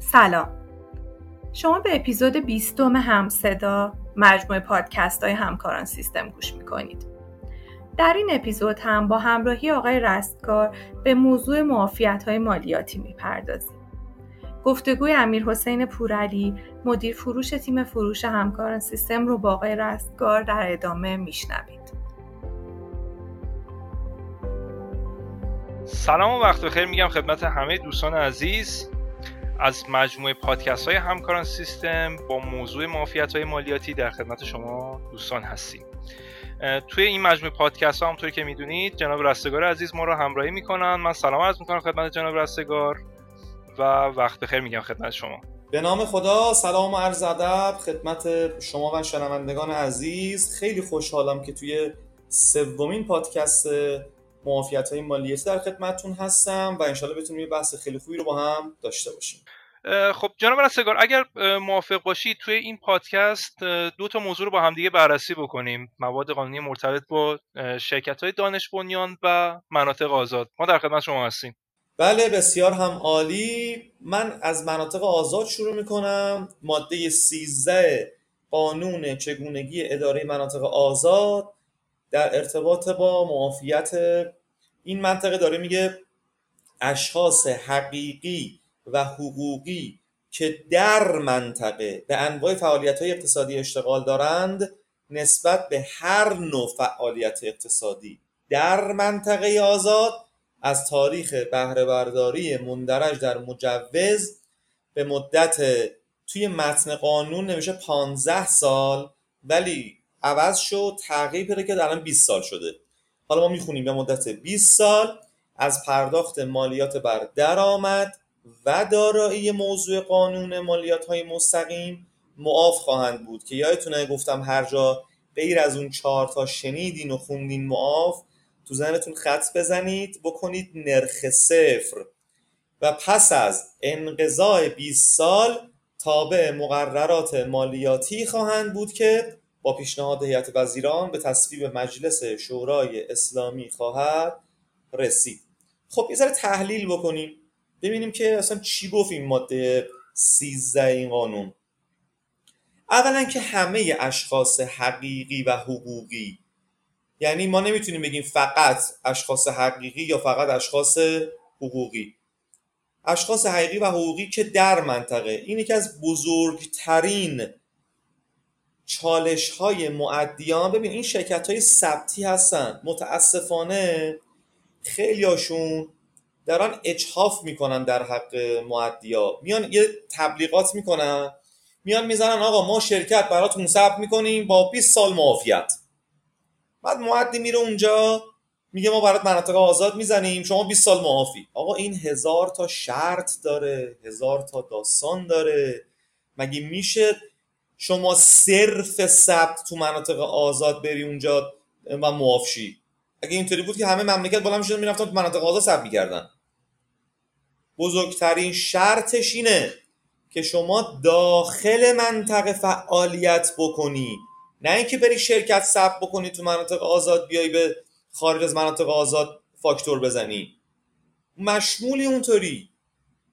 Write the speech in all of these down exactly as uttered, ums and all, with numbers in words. سلام. شما به اپیزود بیستم همصدا، مجموعه پادکست‌های همکاران سیستم گوش می‌کنید. در این اپیزود هم با همراهی آقای رستگار به موضوع معافیت‌های مالیاتی می‌پردازیم. گفتگوی امیرحسین پورعلی، مدیر فروش تیم فروش همکاران سیستم رو با آقای رستگار در ادامه می‌شنوید. سلام و وقت بخیر میگم خدمت همه دوستان عزیز از مجموعه پادکست های همکاران سیستم. با موضوع معافیت های مالیاتی در خدمت شما دوستان هستیم. توی این مجموعه پادکست ها همونطوری که میدونید جناب رستگار عزیز ما رو همراهی میکنن. من سلام عرض میکنم خدمت جناب رستگار و وقت بخیر میگم خدمت شما. به نام خدا، سلام و عرض ادب خدمت شما و شنوندگان عزیز. خیلی خوشحالم که توی سومین پادکست معافیت های مالیاتی در خدمتتون هستم و انشالله بتونیم یه بحث خیلی خوبی رو با هم داشته باشیم. خب جناب رستگار، اگر موافق باشید توی این پادکست دو تا موضوع رو با همدیگه بررسی بکنیم. مواد قانونی مرتبط با شرکت های دانش بنیان و مناطق آزاد. ما در خدمت شما هستیم. بله، بسیار هم عالی. من از مناطق آزاد شروع میکنم. ماده سیزده قانون چگونگی اداره مناطق آزاد در ارتباط با معافیت این منطقه داره میگه اشخاص حقیقی و حقوقی که در منطقه به انواع فعالیت‌های اقتصادی اشتغال دارند نسبت به هر نوع فعالیت اقتصادی در منطقه آزاد از تاریخ بهره‌برداری مندرج در مجوز به مدت توی متن قانون نمیشه پانزده سال، ولی عوض شد تغییر پیدا کرد الان بیست سال شده. حالا ما میخونیم به مدت بیست سال از پرداخت مالیات بر درآمد و دارایی موضوع قانون مالیات های مستقیم معاف خواهند بود که یادتونه گفتم هر جا غیر از اون چهار تا شنیدین و خوندین معاف تو ذهنتون خط بزنید بکنید نرخ صفر و پس از انقضای بیست سال تابع مقررات مالیاتی خواهند بود که با پیشنهاد هیئت وزیران به تصویب مجلس شورای اسلامی خواهد رسید. خب یه ذره تحلیل بکنیم ببینیم که اصلا چی گفت این ماده سیزده این قانون. اولا که همه اشخاص حقیقی و حقوقی، یعنی ما نمیتونیم بگیم فقط اشخاص حقیقی یا فقط اشخاص حقوقی. اشخاص حقیقی و حقوقی که در منطقه، این یکی از بزرگترین چالش های مؤدیان. ببین این شرکت های ثبتی هستن، متاسفانه خیلی هاشون دارن اجحاف میکنن در حق مؤدیا. میان یه تبلیغات میکنن، میان میزنن آقا ما شرکت براتون ثبت میکنیم با بیست سال معافیت. بعد مؤدی میره اونجا میگه ما برات مناطق آزاد میزنیم شما بیست سال معافی. آقا این هزار تا شرط داره، هزار تا داستان داره. مگه میشه شما صرف ثبت تو مناطق آزاد بری اونجا و معاف شی؟ اگه اینطوری بود که همه مملکت بالا میشدن میرفتن تو مناطق آزاد ثبت میکردن. بزرگترین شرطش اینه که شما داخل منطقه فعالیت بکنی، نه اینکه بری شرکت ثبت بکنی تو مناطق آزاد بیای به خارج از مناطق آزاد فاکتور بزنی. مشمولی اونطوری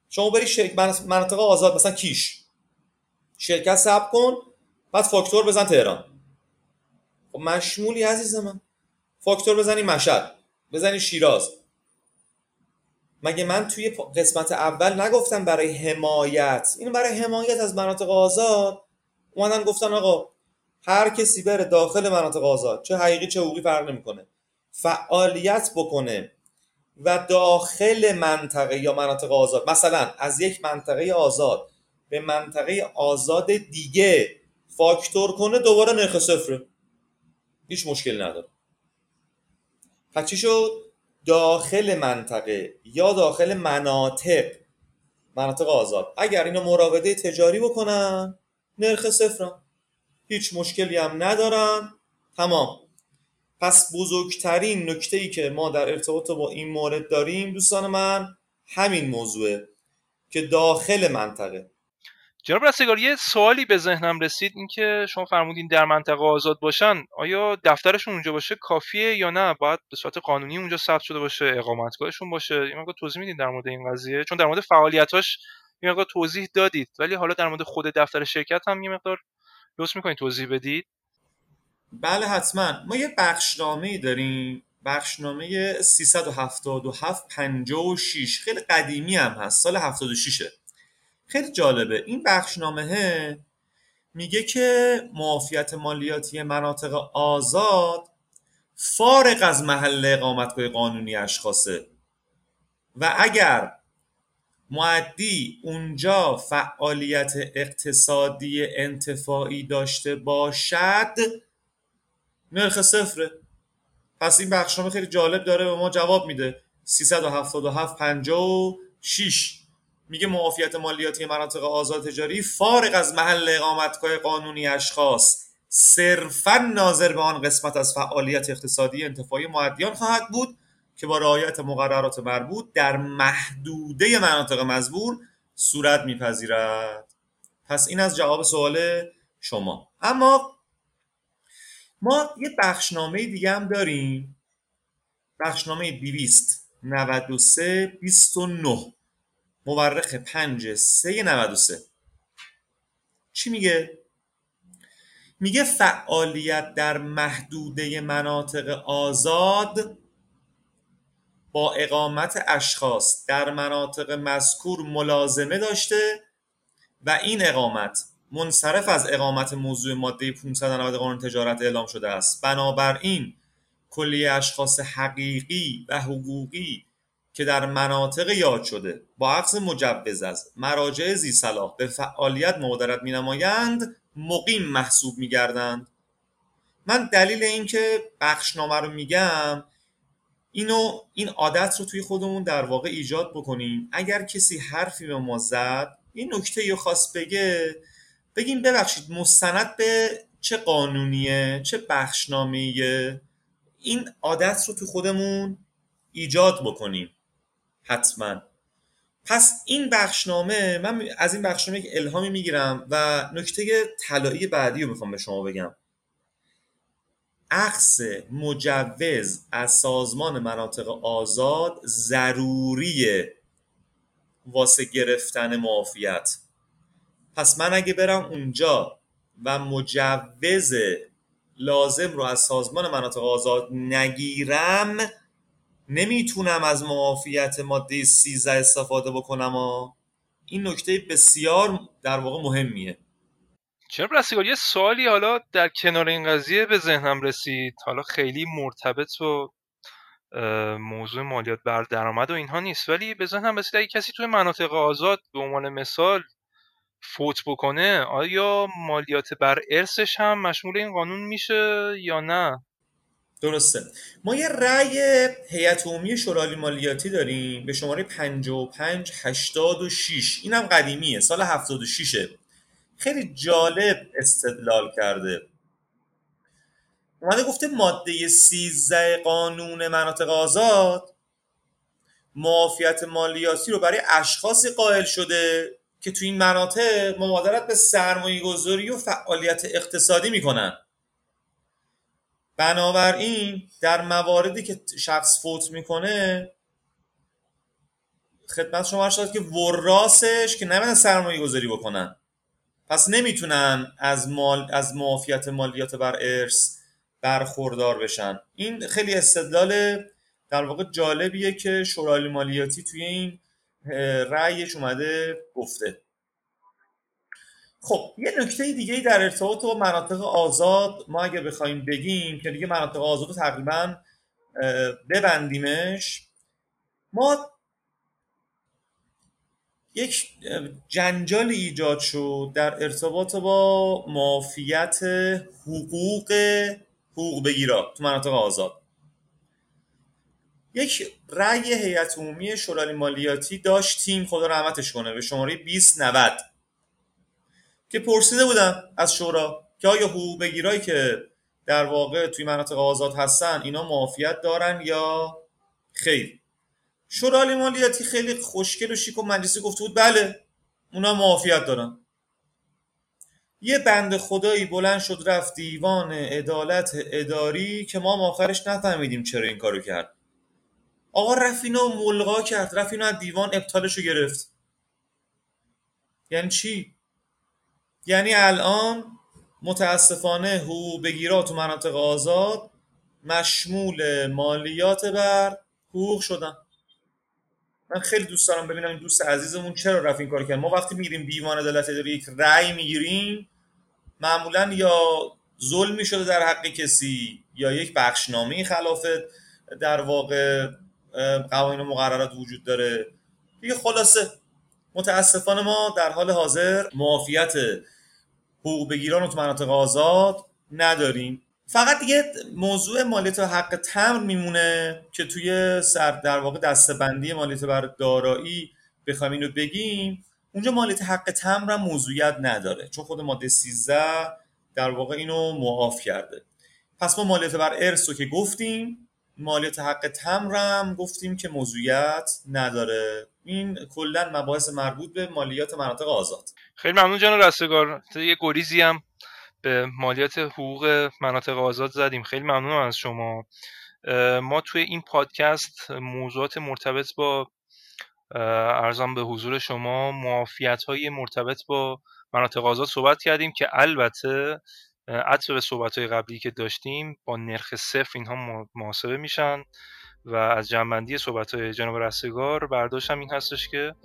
شما بری شرکت مناطق آزاد مثلا کیش شرکت ثبت کن بعد فاکتور بزن تهران. خب مشمولی عزیز من. فاکتور بزنی مشهد، بزنی شیراز. مگه من توی قسمت اول نگفتم برای حمایت، این برای حمایت از مناطق آزاد اومدن گفتن آقا هر کسی بره داخل مناطق آزاد، چه حقیقی چه حقوقی فرق نمیکنه، فعالیت بکنه و داخل منطقه یا مناطق آزاد، مثلا از یک منطقه آزاد به منطقه آزاد دیگه فاکتور کنه دوباره نرخ صفره، هیچ مشکل نداره. پس چی شد؟ داخل منطقه یا داخل مناطق مناطق آزاد اگر اینو مراوده تجاری بکنن نرخ صفره، هیچ مشکلی هم ندارن. تمام. پس بزرگترین نکته‌ای که ما در ارتباط با این مورد داریم دوستان من همین موضوعه که داخل منطقه. جناب رستگار یه سوالی به ذهنم رسید، این که شما فرمودین در منطقه آزاد باشن، آیا دفترشون اونجا باشه کافیه یا نه باید به صورت قانونی اونجا ثبت شده باشه، اقامتگاهشون باشه؟ اینو توضیح میدین در مورد این قضیه، چون در مورد فعالیتاش این مقدار توضیح دادید، ولی حالا در مورد خود دفتر شرکت هم یه مقدار لطف می‌کنید توضیح بدید؟ بله حتما. ما یه بخشنامه‌ای داریم، بخشنامه سیصد و هفتاد و هفت پنجاه و شش، خیلی قدیمی هم هست، سال هفتاد و شش. خیلی جالبه این بخشنامه، میگه که معافیت مالیاتی مناطق آزاد فارغ از محل اقامتگاه قانونی اشخاصه و اگر مؤدی اونجا فعالیت اقتصادی انتفاعی داشته باشد نرخ صفره. پس این بخشنامه خیلی جالب داره به ما جواب میده. سیصد و هفتاد و هفت پنجاه و شش میگه معافیت مالیاتی مناطق آزاد تجاری فارغ از محل اقامتگاه قانونی اشخاص صرفاً ناظر به آن قسمت از فعالیت اقتصادی انتفاعی مؤدیان خواهد بود که با رعایت مقررات مربوط در محدوده مناطق مزبور صورت میپذیرد. پس این از جواب سوال شما. اما ما یه بخشنامه دیگه هم داریم، بخشنامه دویست نود و سه بیست و نه مورخ پنج سه نود و سه. چی میگه؟ میگه فعالیت در محدوده مناطق آزاد با اقامت اشخاص در مناطق مذکور ملازمه داشته و این اقامت منصرف از اقامت موضوع ماده پانصد و نود قانون تجارت اعلام شده است. بنابراین کلیه اشخاص حقیقی و حقوقی که در مناطق یاد شده با عقص مجوز از مراجع زی صلاح به فعالیت مبادرت می نمایند مقیم محسوب می گردند. من دلیل این که بخشنامه رو میگم اینو این عادت رو توی خودمون در واقع ایجاد بکنیم، اگر کسی حرفی به ما زد این نکته یا خاص بگه بگیم ببخشید مستند به چه قانونیه، چه بخشنامه‌ایه. این عادت رو تو خودمون ایجاد بکنیم حتما. پس این بخشنامه، من از این بخشنامه یک الهامی میگیرم و نکته طلایی بعدی رو میخوام به شما بگم. اخذ مجوز از سازمان مناطق آزاد ضروریه واسه گرفتن معافیت. پس من اگه برم اونجا و مجوز لازم رو از سازمان مناطق آزاد نگیرم نمیتونم از معافیت ماده سیزده استفاده بکنم. و این نکته بسیار در واقع مهمیه. جناب رستگار یه سوالی حالا در کنار این قضیه به ذهنم رسید، حالا خیلی مرتبط با موضوع مالیات بر درآمد و اینها نیست، ولی به ذهنم رسید اگه کسی توی مناطق آزاد به عنوان مثال فوت بکنه آیا مالیات بر ارثش هم مشمول این قانون میشه یا نه؟ درسته. ما یه رأی هیئت عمومی شورای مالیاتی داریم به شماره پنجاه و پنج هشتاد و شش. اینم قدیمیه، سال هفتاد و شش. خیلی جالب استدلال کرده. اومده گفته ماده سیزده قانون مناطق آزاد معافیت مالیاتی رو برای اشخاصی قائل شده که تو این مناطق مبادرت به سرمایه‌گذاری و فعالیت اقتصادی میکنن. بنابراین در مواردی که شخص فوت میکنه خدمت شما عرض شد که ورثش که نمیتونن سرمایه گذاری بکنن پس نمیتونن از مال از معافیت مالیات بر ارث برخوردار بشن. این خیلی استدلال در واقع جالبیه که شورای مالیاتی توی این رأیش اومده گفته. خب یه نکته دیگه در ارتباط با مناطق آزاد ما اگه بخوایم بگیم که دیگه مناطق آزاد رو تقریبا ببندیمش، ما یک جنجال ایجاد شد در ارتباط با معافیت حقوق حقوق بگیرا تو مناطق آزاد. یک رأی هیئت عمومی شورای مالیاتی داشتیم خدا رحمتش کنه به شماره بیست نود که پرسیده بودم از شورا که آیا حقوق بگیرایی که در واقع توی مناطق آزاد هستن اینا معافیت دارن یا خیر. شورای مالیاتی خیلی خوشگل و شیک و مجلسی گفته بود بله اونا معافیت دارن. یه بند خدایی بلند شد رفت دیوان عدالت اداری که ما آخرش نفهمیدیم چرا این کارو کرد. آقا رفت اینو ملغا کرد، رفت اینو از دیوان ابطالشو گرفت. یعنی چی؟ یعنی الان متاسفانه حقوق بگیرا تو مناطق آزاد مشمول مالیات بر حقوق شدن. من خیلی دوست دارم ببینم این دوست عزیزمون چرا رفت این کار کرد. ما وقتی میریم دیوان عدالت اداری یک رأی میگیریم، معمولا یا ظلمی شده در حق کسی یا یک بخشنامه خلاف در واقع قوانین و مقررات وجود داره دیگه. خلاصه متاسفانه ما در حال حاضر معافیت حقوق بگیران تو مناطق آزاد نداریم. فقط دیگه موضوع مالیات و حق تمر میمونه که توی سر در واقع دسته‌بندی مالیات بر دارایی بخوایم اینو بگیم، اونجا مالیات حق تمر هم موضوعیت نداره چون خود ماده سیزده در واقع اینو معاف کرده. پس ما مالیات بر ارث رو که گفتیم، مالیات حق تمر هم گفتیم که موضوعیت نداره. این کلا مباحث مربوط به مالیات مناطق آزاد. خیلی ممنون جناب رستگار. یه گریزی هم به مالیات حقوق مناطق آزاد زدیم. خیلی ممنونم از شما. ما توی این پادکست موضوعات مرتبط با عرضم به حضور شما معافیت‌های مرتبط با مناطق آزاد صحبت کردیم که البته عطف به صحبت‌های قبلی که داشتیم با نرخ صفر اینها محاسبه میشن و از جمع‌بندی صحبت‌های جناب رستگار برداشتم این هستش که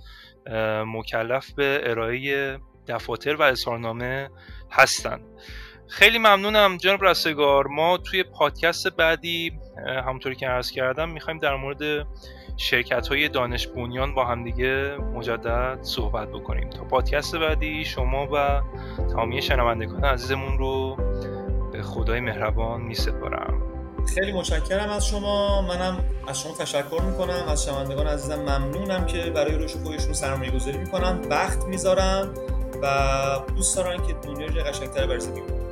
مکلف به ارائه دفاتر و اظهارنامه هستند. خیلی ممنونم جناب رستگار. ما توی پادکست بعدی همونطوری که عرض کردم میخوایم در مورد شرکت‌های دانش بنیان با همدیگه مجدد صحبت بکنیم. تا پادکست بعدی شما و تمامی شنوندگان عزیزمون رو به خدای مهربان میسپارم. خیلی متشکرم از شما. منم از شما تشکر میکنم. از شنوندگان عزیزم ممنونم که برای روش پویشون سرمایه گذاری میکنن، وقت میذارن و دوست دارن که دنیا جای قشنگ‌تر برسه.